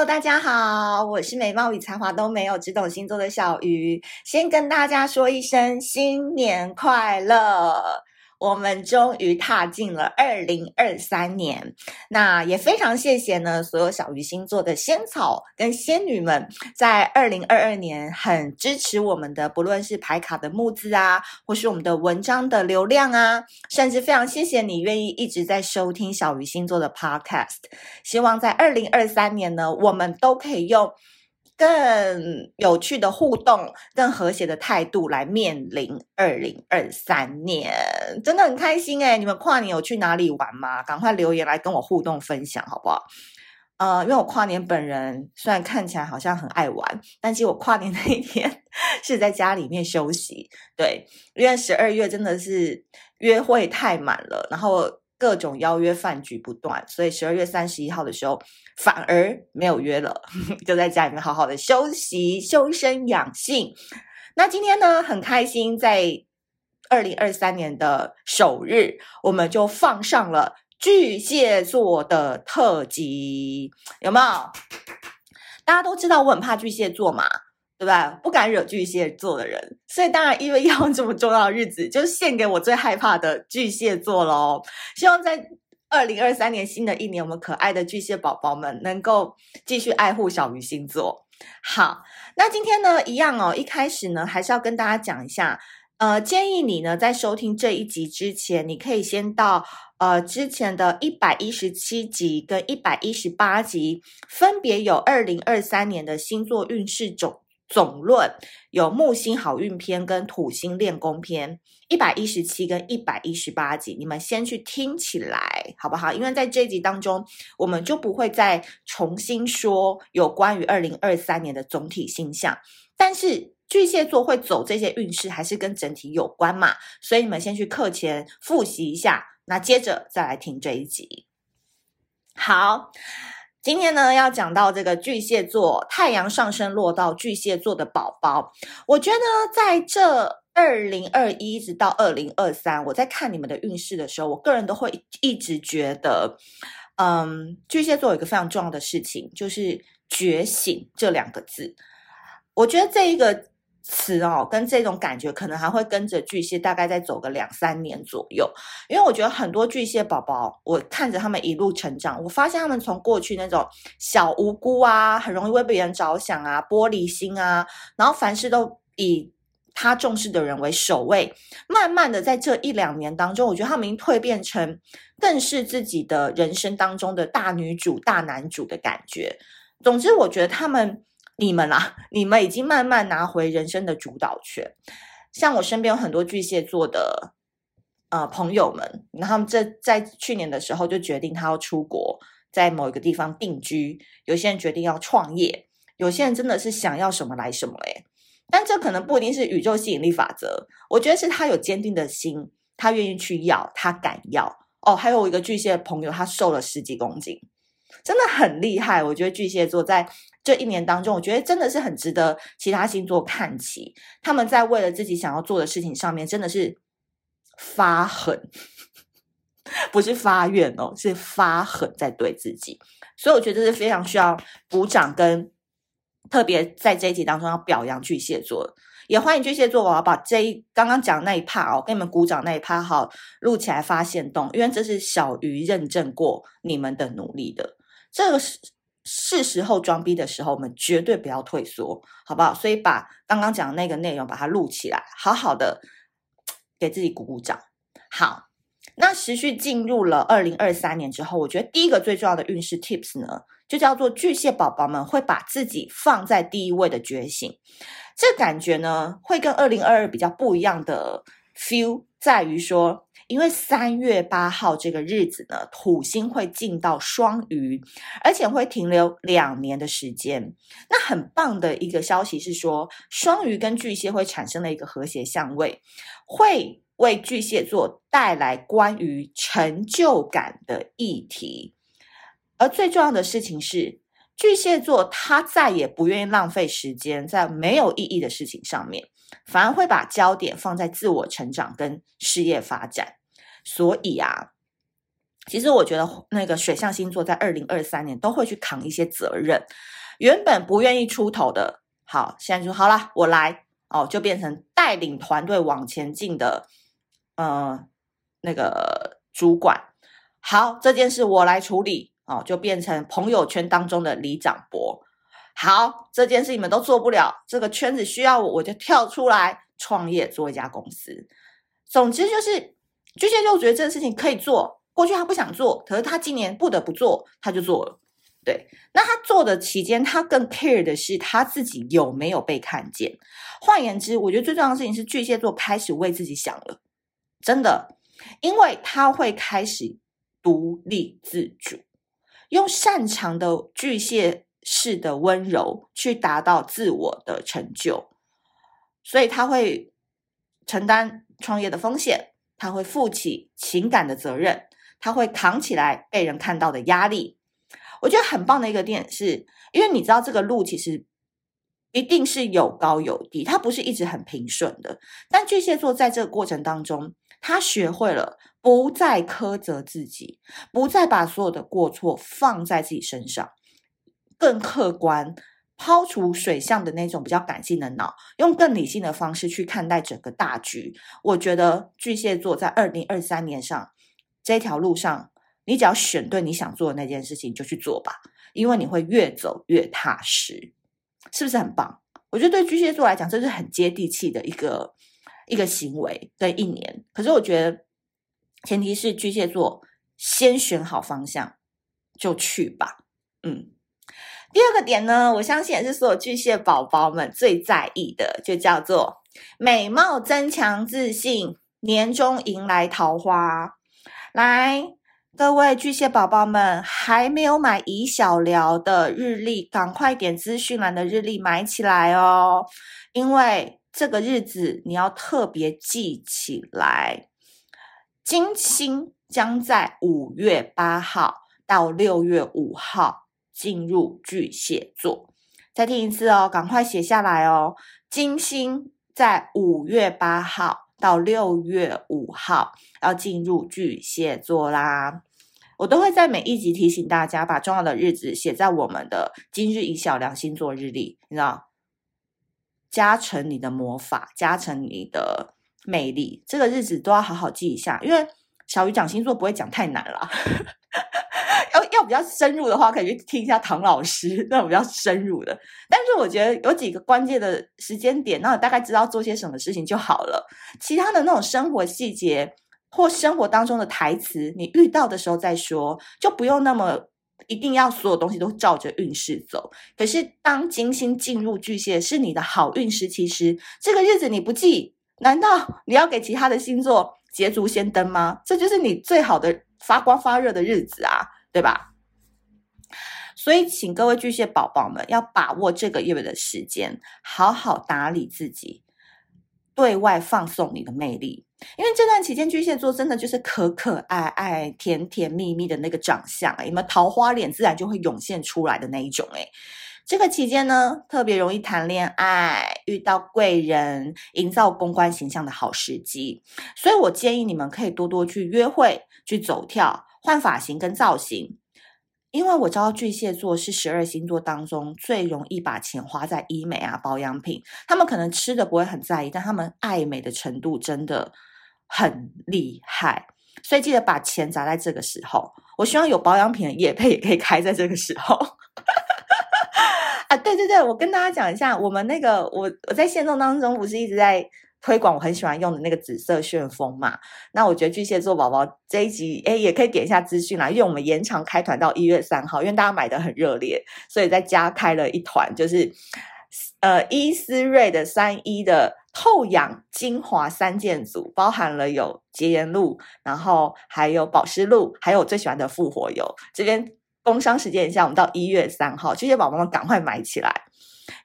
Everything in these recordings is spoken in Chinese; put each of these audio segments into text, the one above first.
Hello， 大家好，我是美貌与才华都没有，只懂星座的小鱼。先跟大家说一声新年快乐！我们终于踏进了2023年，那也非常谢谢呢所有小鱼星座的仙草跟仙女们，在2022年很支持我们的，不论是牌卡的募资啊，或是我们的文章的流量啊，甚至非常谢谢你愿意一直在收听小鱼星座的 podcast。 希望在2023年呢，我们都可以用更有趣的互动，更和谐的态度来面临2023年，真的很开心欸！你们跨年有去哪里玩吗？赶快留言来跟我互动分享，好不好？因为我跨年本人虽然看起来好像很爱玩，但其实我跨年那一天是在家里面休息。对，因为12月真的是约会太满了，然后各种邀约饭局不断，所以12月31号的时候反而没有约了，就在家里面好好的休息，修身养性。那今天呢，很开心，在2023年的首日，我们就放上了巨蟹座的特辑，有没有？大家都知道我很怕巨蟹座嘛，对吧？不敢惹巨蟹座的人，所以当然1月1号这么重要的日子，就献给我最害怕的巨蟹座咯。希望在2023年新的一年，我们可爱的巨蟹宝宝们能够继续爱护小鱼星座。好，那今天呢，一样哦，一开始呢，还是要跟大家讲一下，建议你呢，在收听这一集之前，你可以先到之前的117集跟118集，分别有2023年的星座运势总论，有木星好运篇跟土星练功篇117跟118集，你们先去听起来好不好？因为在这一集当中，我们就不会再重新说有关于2023年的总体星象，但是巨蟹座会走这些运势还是跟整体有关嘛，所以你们先去课前复习一下，那接着再来听这一集。好，今天呢，要讲到这个巨蟹座，太阳上升落到巨蟹座的宝宝。我觉得在这2021一直到2023，我在看你们的运势的时候，我个人都会一直觉得，巨蟹座有一个非常重要的事情，就是觉醒这两个字。我觉得这一个词哦，跟这种感觉可能还会跟着巨蟹大概再走个2-3年左右，因为我觉得很多巨蟹宝宝，我看着他们一路成长，我发现他们从过去那种小无辜啊，很容易为别人着想啊，玻璃心啊，然后凡事都以他重视的人为首位，慢慢的在这1-2年当中，我觉得他们已经蜕变成更是自己的人生当中的大女主大男主的感觉。总之我觉得你们已经慢慢拿回人生的主导权。像我身边有很多巨蟹座的朋友们，然后他们在去年的时候就决定他要出国，在某一个地方定居，有些人决定要创业，有些人真的是想要什么来什么欸。但这可能不一定是宇宙吸引力法则，我觉得是他有坚定的心，他愿意去要，他敢要。哦，还有一个巨蟹朋友，他瘦了10几公斤，真的很厉害。我觉得巨蟹座在这1年当中，我觉得真的是很值得其他星座看齐，他们在为了自己想要做的事情上面真的是发狠，不是发愿哦，是发狠在对自己，所以我觉得这是非常需要鼓掌跟特别在这一集当中要表扬巨蟹座。也欢迎巨蟹座，我要把刚刚讲的那一 part 哦，跟你们鼓掌那一 part 好录起来发现动，因为这是小鱼认证过你们的努力的，这个是时候装逼的时候，我们绝对不要退缩，好不好？所以把刚刚讲的那个内容把它录起来，好好的给自己鼓鼓掌。好，那持续进入了2023年之后，我觉得第一个最重要的运势 tips 呢，就叫做巨蟹宝宝们会把自己放在第一位的觉醒。这感觉呢，会跟2022比较不一样的 feel 在于说，因为3月8号这个日子呢，土星会进到双鱼，而且会停留2年的时间。那很棒的一个消息是说，双鱼跟巨蟹会产生了一个和谐相位，会为巨蟹座带来关于成就感的议题。而最重要的事情是，巨蟹座他再也不愿意浪费时间在没有意义的事情上面，反而会把焦点放在自我成长跟事业发展。所以啊，其实我觉得那个水象星座在2023年都会去扛一些责任，原本不愿意出头的，好，现在就好啦，我来哦，就变成带领团队往前进的那个主管。好，这件事我来处理哦，就变成朋友圈当中的里长伯。好，这件事你们都做不了，这个圈子需要我，我就跳出来创业做一家公司。总之就是巨蟹座觉得这个事情可以做，过去他不想做，可是他今年不得不做，他就做了。对，那他做的期间，他更 care 的是他自己有没有被看见。换言之，我觉得最重要的事情是巨蟹座开始为自己想了，真的，因为他会开始独立自主，用擅长的巨蟹式的温柔去达到自我的成就，所以他会承担创业的风险，他会负起情感的责任，他会扛起来被人看到的压力。我觉得很棒的一个点是，因为你知道这个路其实一定是有高有低，它不是一直很平顺的，但巨蟹座在这个过程当中，他学会了不再苛责自己，不再把所有的过错放在自己身上，更客观，抛除水象的那种比较感性的脑，用更理性的方式去看待整个大局。我觉得巨蟹座在2023年上这条路上，你只要选对你想做的那件事情就去做吧，因为你会越走越踏实，是不是很棒？我觉得对巨蟹座来讲，这是很接地气的一个行为跟一年。可是我觉得前提是巨蟹座先选好方向就去吧。第二个点呢，我相信也是所有巨蟹宝宝们最在意的，就叫做美貌增强自信，年终迎来桃花。来，各位巨蟹宝宝们，还没有买以小聊的日历，赶快点资讯栏的日历买起来哦，因为这个日子你要特别记起来。金星将在5月8号到6月5号进入巨蟹座，再听一次哦，赶快写下来哦，金星在5月8号到6月5号要进入巨蟹座啦。我都会在每一集提醒大家，把重要的日子写在我们的今日以小聊星座日历，你知道，加成你的魔法，加成你的魅力，这个日子都要好好记一下，因为小鱼讲星座不会讲太难啦要比较深入的话，可以去听一下唐老师那种比较深入的，但是我觉得有几个关键的时间点，那我大概知道做些什么事情就好了，其他的那种生活细节或生活当中的台词，你遇到的时候再说，就不用那么一定要所有东西都照着运势走。可是当金星进入巨蟹是你的好运时期时，这个日子你不记，难道你要给其他的星座捷足先登吗？这就是你最好的发光发热的日子啊，对吧？所以请各位巨蟹宝宝们要把握这个月的时间，好好打理自己，对外放送你的魅力，因为这段期间巨蟹座真的就是可可爱爱甜甜蜜蜜的那个长相，有没有桃花脸自然就会涌现出来的那一种。这个期间呢，特别容易谈恋爱，遇到贵人，营造公关形象的好时机，所以我建议你们可以多多去约会，去走跳，换发型跟造型，因为我知道巨蟹座是12星座当中最容易把钱花在医美啊保养品，他们可能吃的不会很在意，但他们爱美的程度真的很厉害，所以记得把钱砸在这个时候。我希望有保养品的业配也可以开在这个时候啊，对对对，我跟大家讲一下，我们那个我在限动当中不是一直在推广我很喜欢用的那个紫色旋风嘛，那我觉得巨蟹座宝宝这一集也可以点一下资讯啦，因为我们延长开团到1月3号，因为大家买的很热烈，所以再加开了一团，就是伊思瑞的31的透氧精华三件组，包含了有洁颜露，然后还有保湿露，还有我最喜欢的复活油。这边工商时间一下，我们到1月3号巨蟹宝宝们赶快买起来，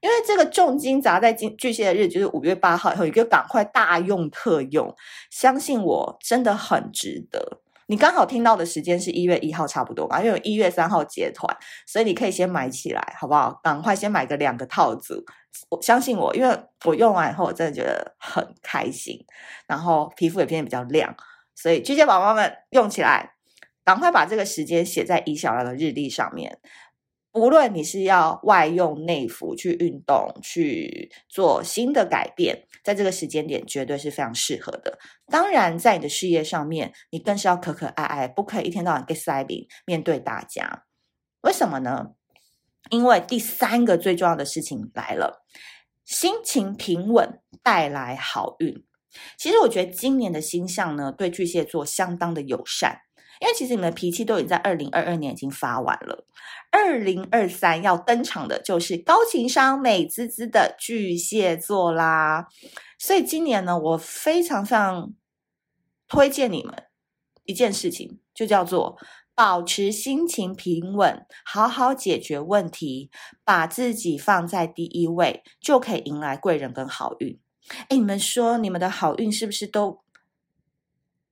因为这个重金砸在巨蟹的日，就是5月8号以后，你就赶快大用特用，相信我，真的很值得。你刚好听到的时间是1月1号差不多吧，因为我1月3号结团，所以你可以先买起来，好不好？赶快先买个2个套组，我相信我，因为我用完以后我真的觉得很开心，然后皮肤也变得比较亮，所以巨蟹宝宝们用起来。赶快把这个时间写在李小瑶的日历上面。无论你是要外用内服去运动去做新的改变，在这个时间点绝对是非常适合的。当然在你的事业上面你更是要可可爱爱，不可以一天到晚 get silent 面对大家。为什么呢？因为第三个最重要的事情来了，心情平稳带来好运。其实我觉得今年的星象呢对巨蟹座相当的友善，因为其实你们的脾气都已经在2022年已经发完了，2023要登场的就是高情商美滋滋的巨蟹座啦。所以今年呢我非常非常推荐你们一件事情，就叫做保持心情平稳，好好解决问题，把自己放在第一位，就可以迎来贵人跟好运。诶，你们说你们的好运是不是都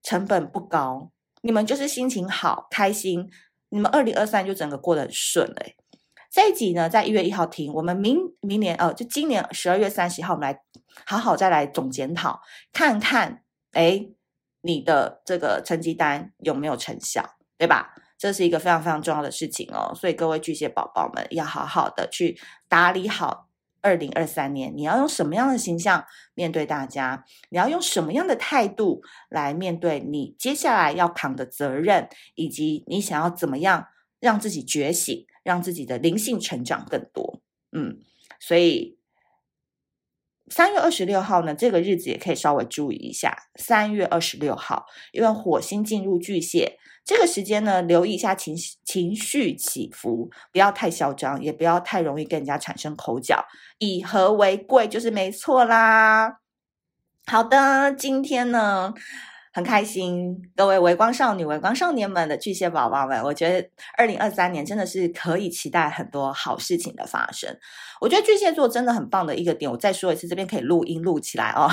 成本不高？你们就是心情好开心，你们2023就整个过得很顺了。这一集呢在1月1号听，我们明年就今年12月30号我们来好好再来总检讨，看看诶你的这个成绩单有没有成效，对吧？这是一个非常非常重要的事情哦。所以各位巨蟹宝宝们要好好的去打理好2023年，你要用什么样的形象面对大家，你要用什么样的态度来面对你接下来要扛的责任，以及你想要怎么样让自己觉醒，让自己的灵性成长更多。所以3月26号呢这个日子也可以稍微注意一下，3月26号因为火星进入巨蟹，这个时间呢留意一下情绪起伏，不要太嚣张，也不要太容易跟人家产生口角，以和为贵就是没错啦。好的，今天呢很开心各位微光少女微光少年们的巨蟹宝宝们，我觉得2023年真的是可以期待很多好事情的发生。我觉得巨蟹座真的很棒的一个点，我再说一次，这边可以录音录起来哦。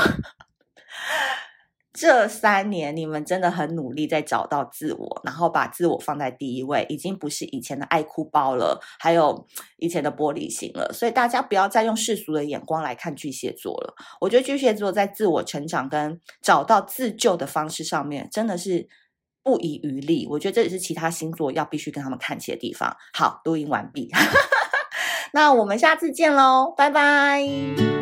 这3年你们真的很努力在找到自我，然后把自我放在第一位，已经不是以前的爱哭包了，还有以前的玻璃心了。所以大家不要再用世俗的眼光来看巨蟹座了，我觉得巨蟹座在自我成长跟找到自救的方式上面真的是不遗余力，我觉得这也是其他星座要必须跟他们看齐的地方。好，录音完毕那我们下次见咯，拜拜。